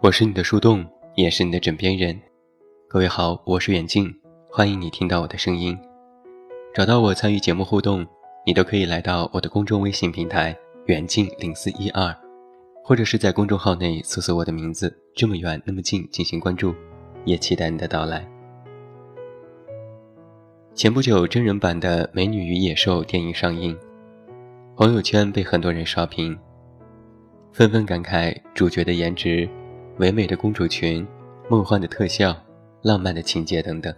我是你的树洞，也是你的枕边人。各位好，我是远近，欢迎你听到我的声音。找到我参与节目互动，你都可以来到我的公众微信平台远近0412，或者是在公众号内搜索我的名字这么远那么近进行关注，也期待你的到来。前不久真人版的《美女与野兽》电影上映，朋友圈被很多人刷屏，纷纷感慨主角的颜值、唯美的公主裙、梦幻的特效、浪漫的情节等等。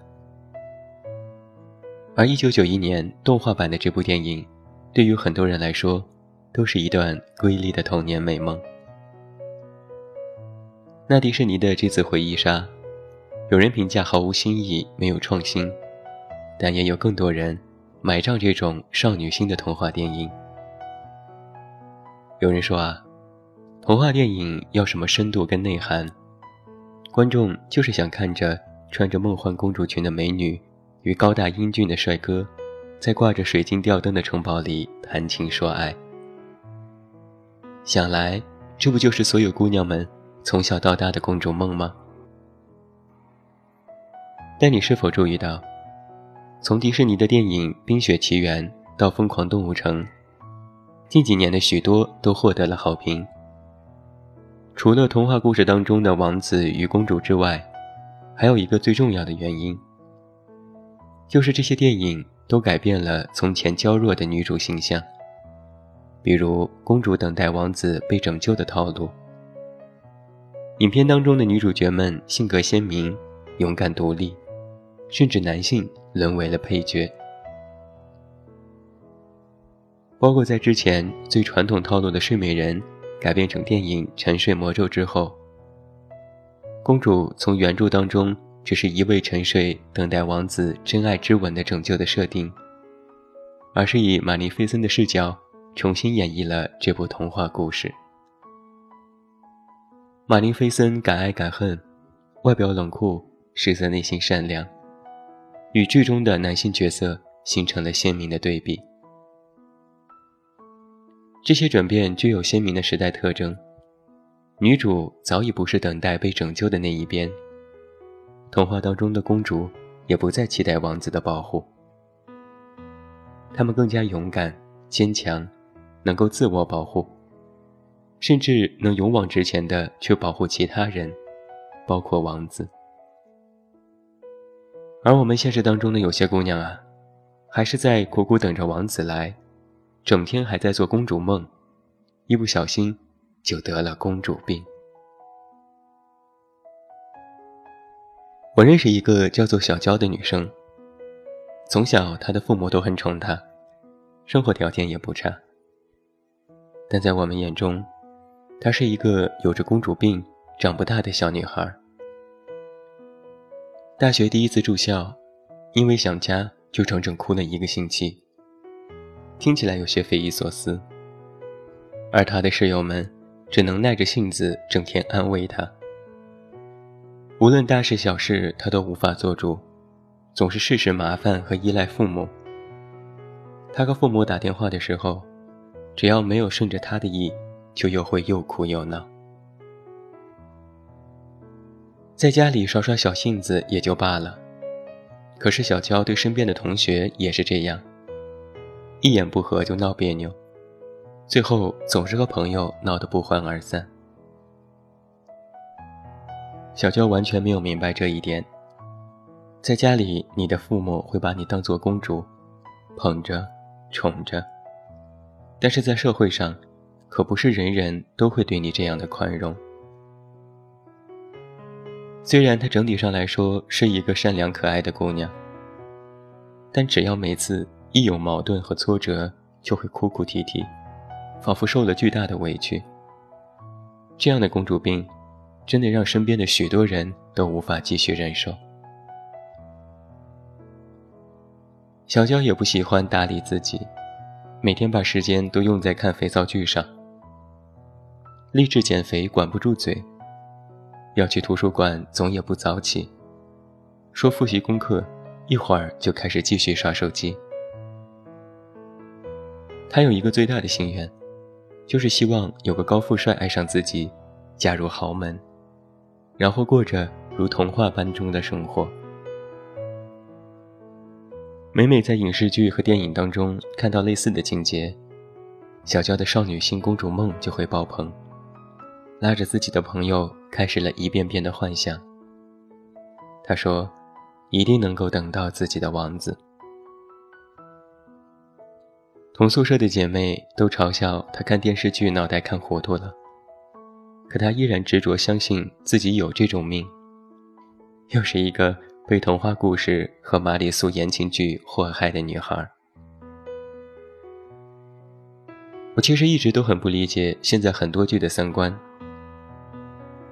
而1991年动画版的这部电影，对于很多人来说都是一段瑰丽的童年美梦。那迪士尼的这次回忆杀，有人评价毫无新意，没有创新，但也有更多人买账这种少女心的童话电影。有人说童话电影要什么深度跟内涵，观众就是想看着穿着梦幻公主裙的美女与高大英俊的帅哥在挂着水晶吊灯的城堡里谈情说爱。想来这不就是所有姑娘们从小到大的公主梦吗？但你是否注意到，从迪士尼的电影《冰雪奇缘》到《疯狂动物城》，近几年的许多都获得了好评。除了童话故事当中的王子与公主之外，还有一个最重要的原因，就是这些电影都改变了从前娇弱的女主形象，比如公主等待王子被拯救的套路。影片当中的女主角们性格鲜明，勇敢独立，甚至男性沦为了配角。包括在之前最传统套路的睡美人改编成电影《沉睡魔咒》之后，公主从原著当中只是一味沉睡等待王子真爱之吻的拯救的设定，而是以玛丽菲森的视角重新演绎了这部童话故事。玛丽菲森敢爱敢恨，外表冷酷，实则内心善良，与剧中的男性角色形成了鲜明的对比。这些转变具有鲜明的时代特征，女主早已不是等待被拯救的那一边，童话当中的公主也不再期待王子的保护，她们更加勇敢、坚强，能够自我保护，甚至能勇往直前地去保护其他人，包括王子。而我们现实当中的有些姑娘还是在苦苦等着王子来，整天还在做公主梦，一不小心就得了公主病。我认识一个叫做小娇的女生，从小她的父母都很宠她，生活条件也不差，但在我们眼中，她是一个有着公主病长不大的小女孩。大学第一次住校，因为想家就整整哭了一个星期，听起来有些匪夷所思，而他的室友们只能耐着性子整天安慰他。无论大事小事他都无法做主，总是事事麻烦和依赖父母。他和父母打电话的时候，只要没有顺着他的意，就又会又哭又闹。在家里耍耍小性子也就罢了，可是小娇对身边的同学也是这样，一言不合就闹别扭，最后总是和朋友闹得不欢而散。小娇完全没有明白这一点，在家里你的父母会把你当作公主捧着宠着，但是在社会上可不是人人都会对你这样的宽容。虽然她整体上来说是一个善良可爱的姑娘，但只要每次一有矛盾和挫折就会哭哭啼啼，仿佛受了巨大的委屈。这样的公主病真的让身边的许多人都无法继续忍受。小娇也不喜欢打理自己，每天把时间都用在看肥皂剧上，励志减肥管不住嘴，要去图书馆总也不早起，说复习功课一会儿就开始继续刷手机，他有一个最大的心愿，就是希望有个高富帅爱上自己，嫁入豪门，然后过着如童话般中的生活。每每在影视剧和电影当中看到类似的情节，小娇的少女心公主梦就会爆棚，拉着自己的朋友开始了一遍遍的幻想。她说一定能够等到自己的王子。同宿舍的姐妹都嘲笑她看电视剧脑袋看糊涂了，可她依然执着相信自己有这种命。又是一个被童话故事和玛丽苏言情剧祸害的女孩。我其实一直都很不理解现在很多剧的三观，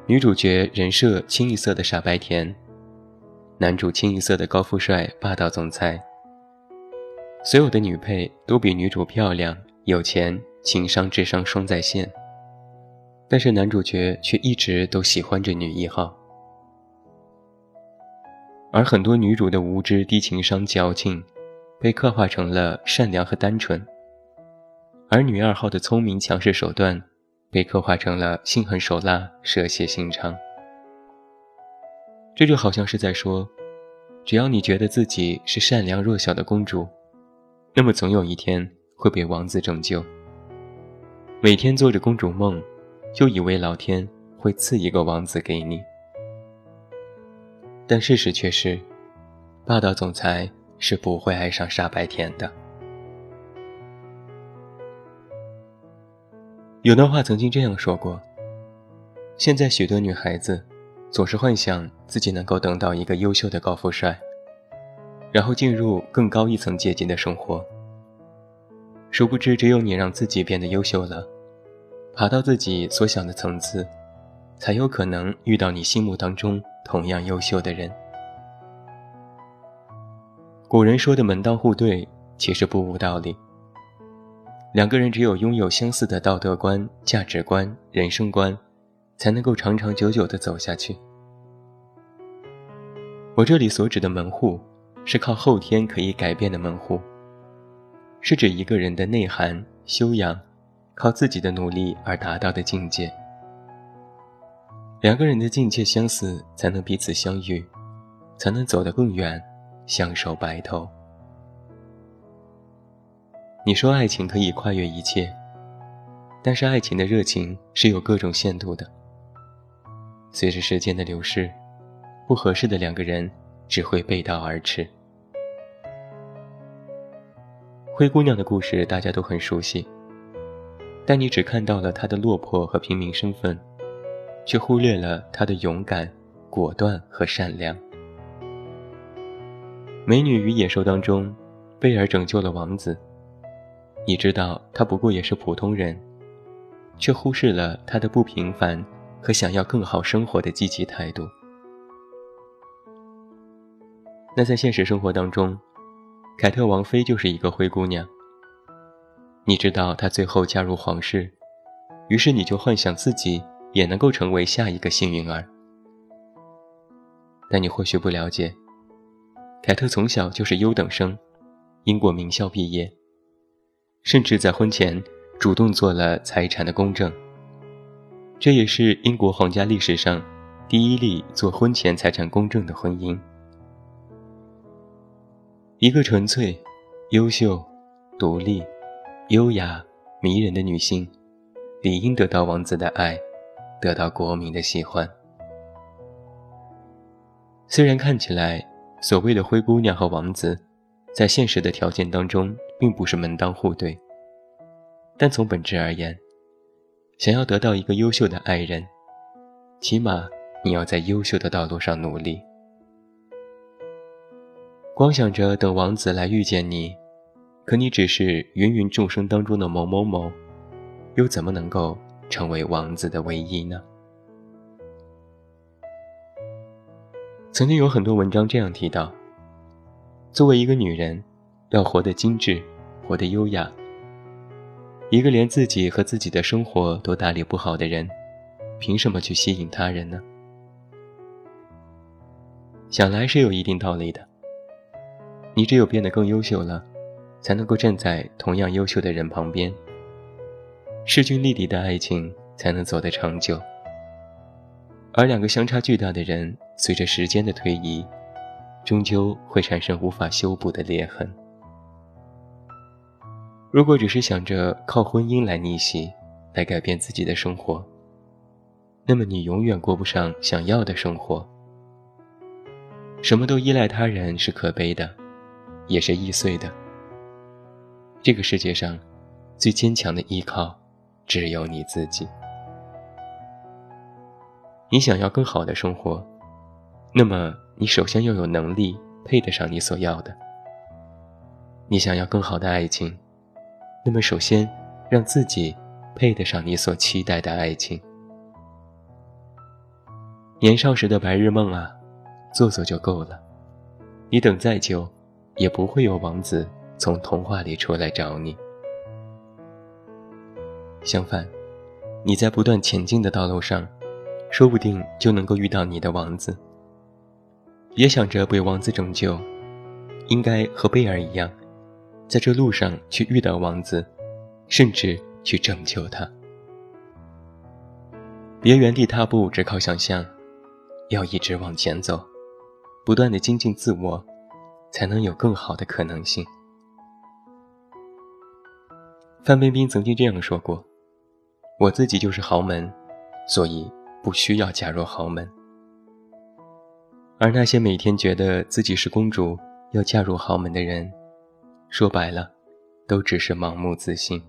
女主角人设清一色的傻白甜，男主清一色的高富帅霸道总裁，所有的女配都比女主漂亮、有钱、情商智商双在线，但是男主角却一直都喜欢着女一号。而很多女主的无知、低情商、矫情被刻画成了善良和单纯，而女二号的聪明强势手段被刻画成了心狠手辣、蛇蝎心肠。这就好像是在说，只要你觉得自己是善良弱小的公主，那么总有一天会被王子拯救。每天做着公主梦，就以为老天会赐一个王子给你。但事实却是，霸道总裁是不会爱上傻白甜的。有段话曾经这样说过，现在许多女孩子总是幻想自己能够等到一个优秀的高富帅，然后进入更高一层阶级的生活。殊不知只有你让自己变得优秀了，爬到自己所想的层次，才有可能遇到你心目当中同样优秀的人。古人说的门当户对其实不无道理，两个人只有拥有相似的道德观、价值观、人生观，才能够长长久久地走下去。我这里所指的门户，是靠后天可以改变的门户，是指一个人的内涵、修养，靠自己的努力而达到的境界。两个人的境界相似，才能彼此相遇，才能走得更远，相守白头。你说爱情可以跨越一切，但是爱情的热情是有各种限度的。随着时间的流逝，不合适的两个人只会背道而驰。灰姑娘的故事大家都很熟悉，但你只看到了她的落魄和平民身份，却忽略了她的勇敢、果断和善良。美女与野兽当中，贝尔拯救了王子，你知道她不过也是普通人，却忽视了她的不平凡和想要更好生活的积极态度。那在现实生活当中，凯特王妃就是一个灰姑娘，你知道她最后嫁入皇室，于是你就幻想自己也能够成为下一个幸运儿。但你或许不了解，凯特从小就是优等生，英国名校毕业，甚至在婚前主动做了财产的公证，这也是英国皇家历史上第一例做婚前财产公证的婚姻。一个纯粹、优秀、独立、优雅、迷人的女性，理应得到王子的爱，得到国民的喜欢。虽然看起来所谓的灰姑娘和王子在现实的条件当中并不是门当户对，但从本质而言，想要得到一个优秀的爱人，起码你要在优秀的道路上努力。光想着等王子来遇见你，可你只是芸芸众生当中的某某某，又怎么能够成为王子的唯一呢？曾经有很多文章这样提到，作为一个女人，要活得精致，活得优雅。一个连自己和自己的生活都打理不好的人，凭什么去吸引他人呢？想来是有一定道理的，你只有变得更优秀了，才能够站在同样优秀的人旁边，势均力敌的爱情才能走得长久。而两个相差巨大的人，随着时间的推移，终究会产生无法修补的裂痕。如果只是想着靠婚姻来逆袭，来改变自己的生活，那么你永远过不上想要的生活。什么都依赖他人是可悲的，也是易碎的。这个世界上最坚强的依靠只有你自己。你想要更好的生活，那么你首先要有能力配得上你所要的。你想要更好的爱情，那么首先让自己配得上你所期待的爱情。年少时的白日梦啊，做做就够了。你等再久，也不会有王子从童话里出来找你。相反，你在不断前进的道路上，说不定就能够遇到你的王子。别想着被王子拯救，应该和贝尔一样，在这路上去遇到王子，甚至去拯救他。别原地踏步，只靠想象，要一直往前走，不断地精进自我，才能有更好的可能性。范冰冰曾经这样说过，我自己就是豪门，所以不需要嫁入豪门。而那些每天觉得自己是公主，要嫁入豪门的人，说白了，都只是盲目自信。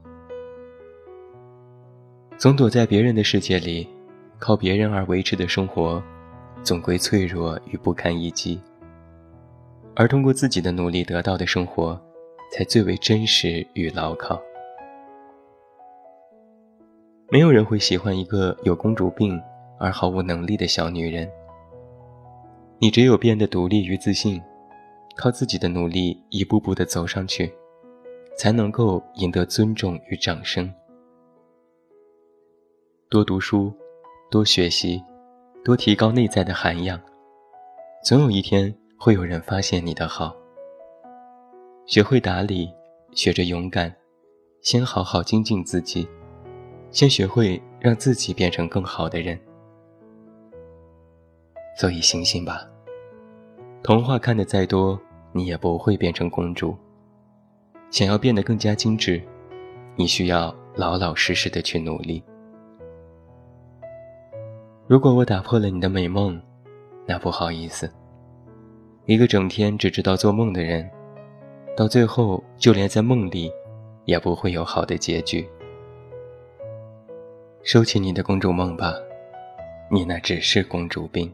总躲在别人的世界里，靠别人而维持的生活，总归脆弱与不堪一击。而通过自己的努力得到的生活，才最为真实与牢靠。没有人会喜欢一个有公主病而毫无能力的小女人。你只有变得独立与自信，靠自己的努力一步步地走上去，才能够赢得尊重与掌声。多读书，多学习，多提高内在的涵养，总有一天会有人发现你的好。学会打理，学着勇敢，先好好精进自己，先学会让自己变成更好的人。所以醒醒吧，童话看得再多，你也不会变成公主。想要变得更加精致，你需要老老实实地去努力。如果我打破了你的美梦，那不好意思，一个整天只知道做梦的人，到最后就连在梦里也不会有好的结局。收起你的公主梦吧，你那只是公主病。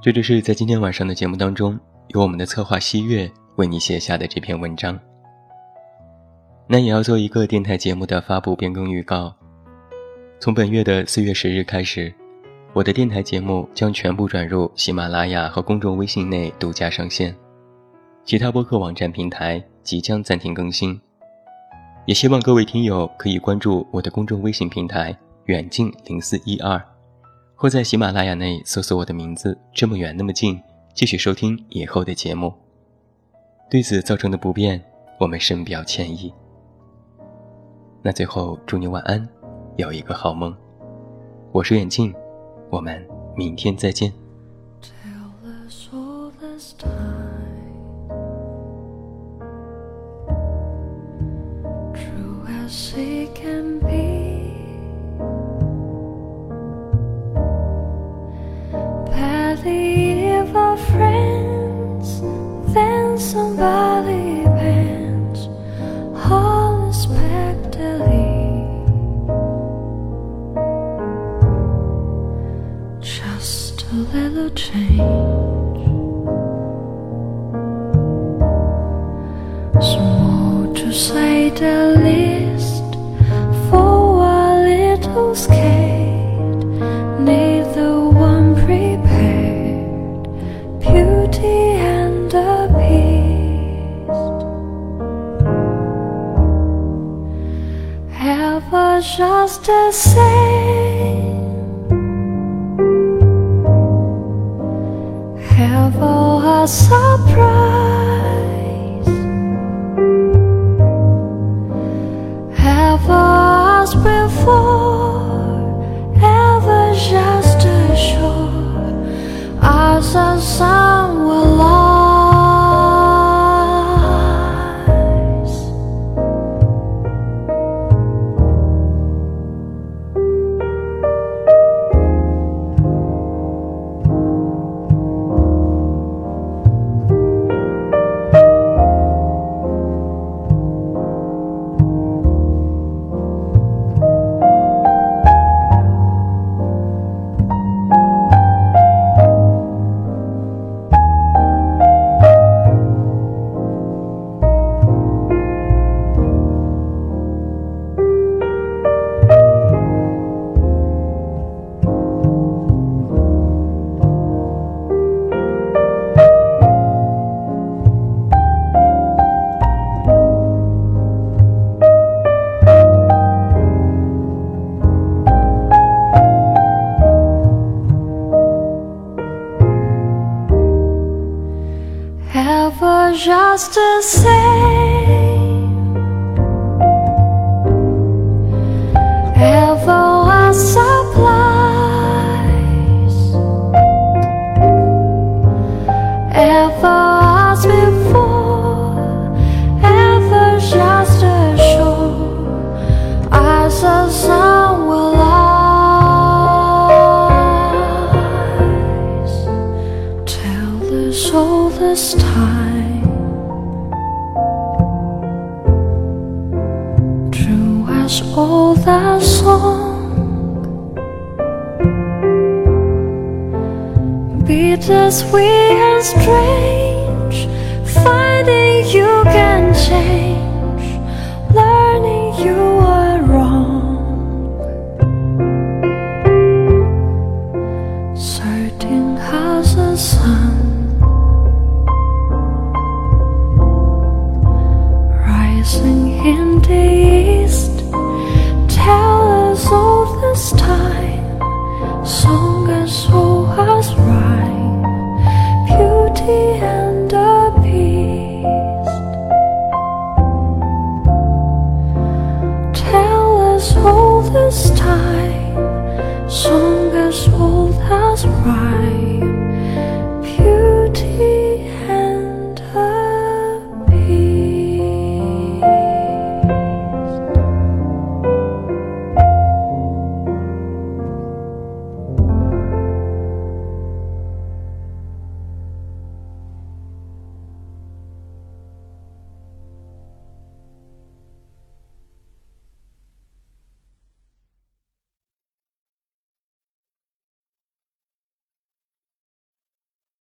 这就是在今天晚上的节目当中，由我们的策划西月为你写下的这篇文章。那也要做一个电台节目的发布变更预告，从本月的4月10日开始，我的电台节目将全部转入喜马拉雅和公众微信内独家上线，其他播客网站平台即将暂停更新。也希望各位听友可以关注我的公众微信平台远近0412，或在喜马拉雅内搜索我的名字这么远那么近，继续收听以后的节目。对此造成的不便，我们深表歉意。那最后祝你晚安，有一个好梦。我是远近，我们明天再见。Just the same, have all are surprised. Ever as before, ever just ashore, as a sun will rise. Ever just the same, ever a surprise, ever as before, ever just a shore, as the sun will rise. Tell the soul this time. As all that song, bittersweet and strange, finding you can change, learning you were wrong, certain as a sun, rising in the east. This time, song and soul has rhyme, beauty and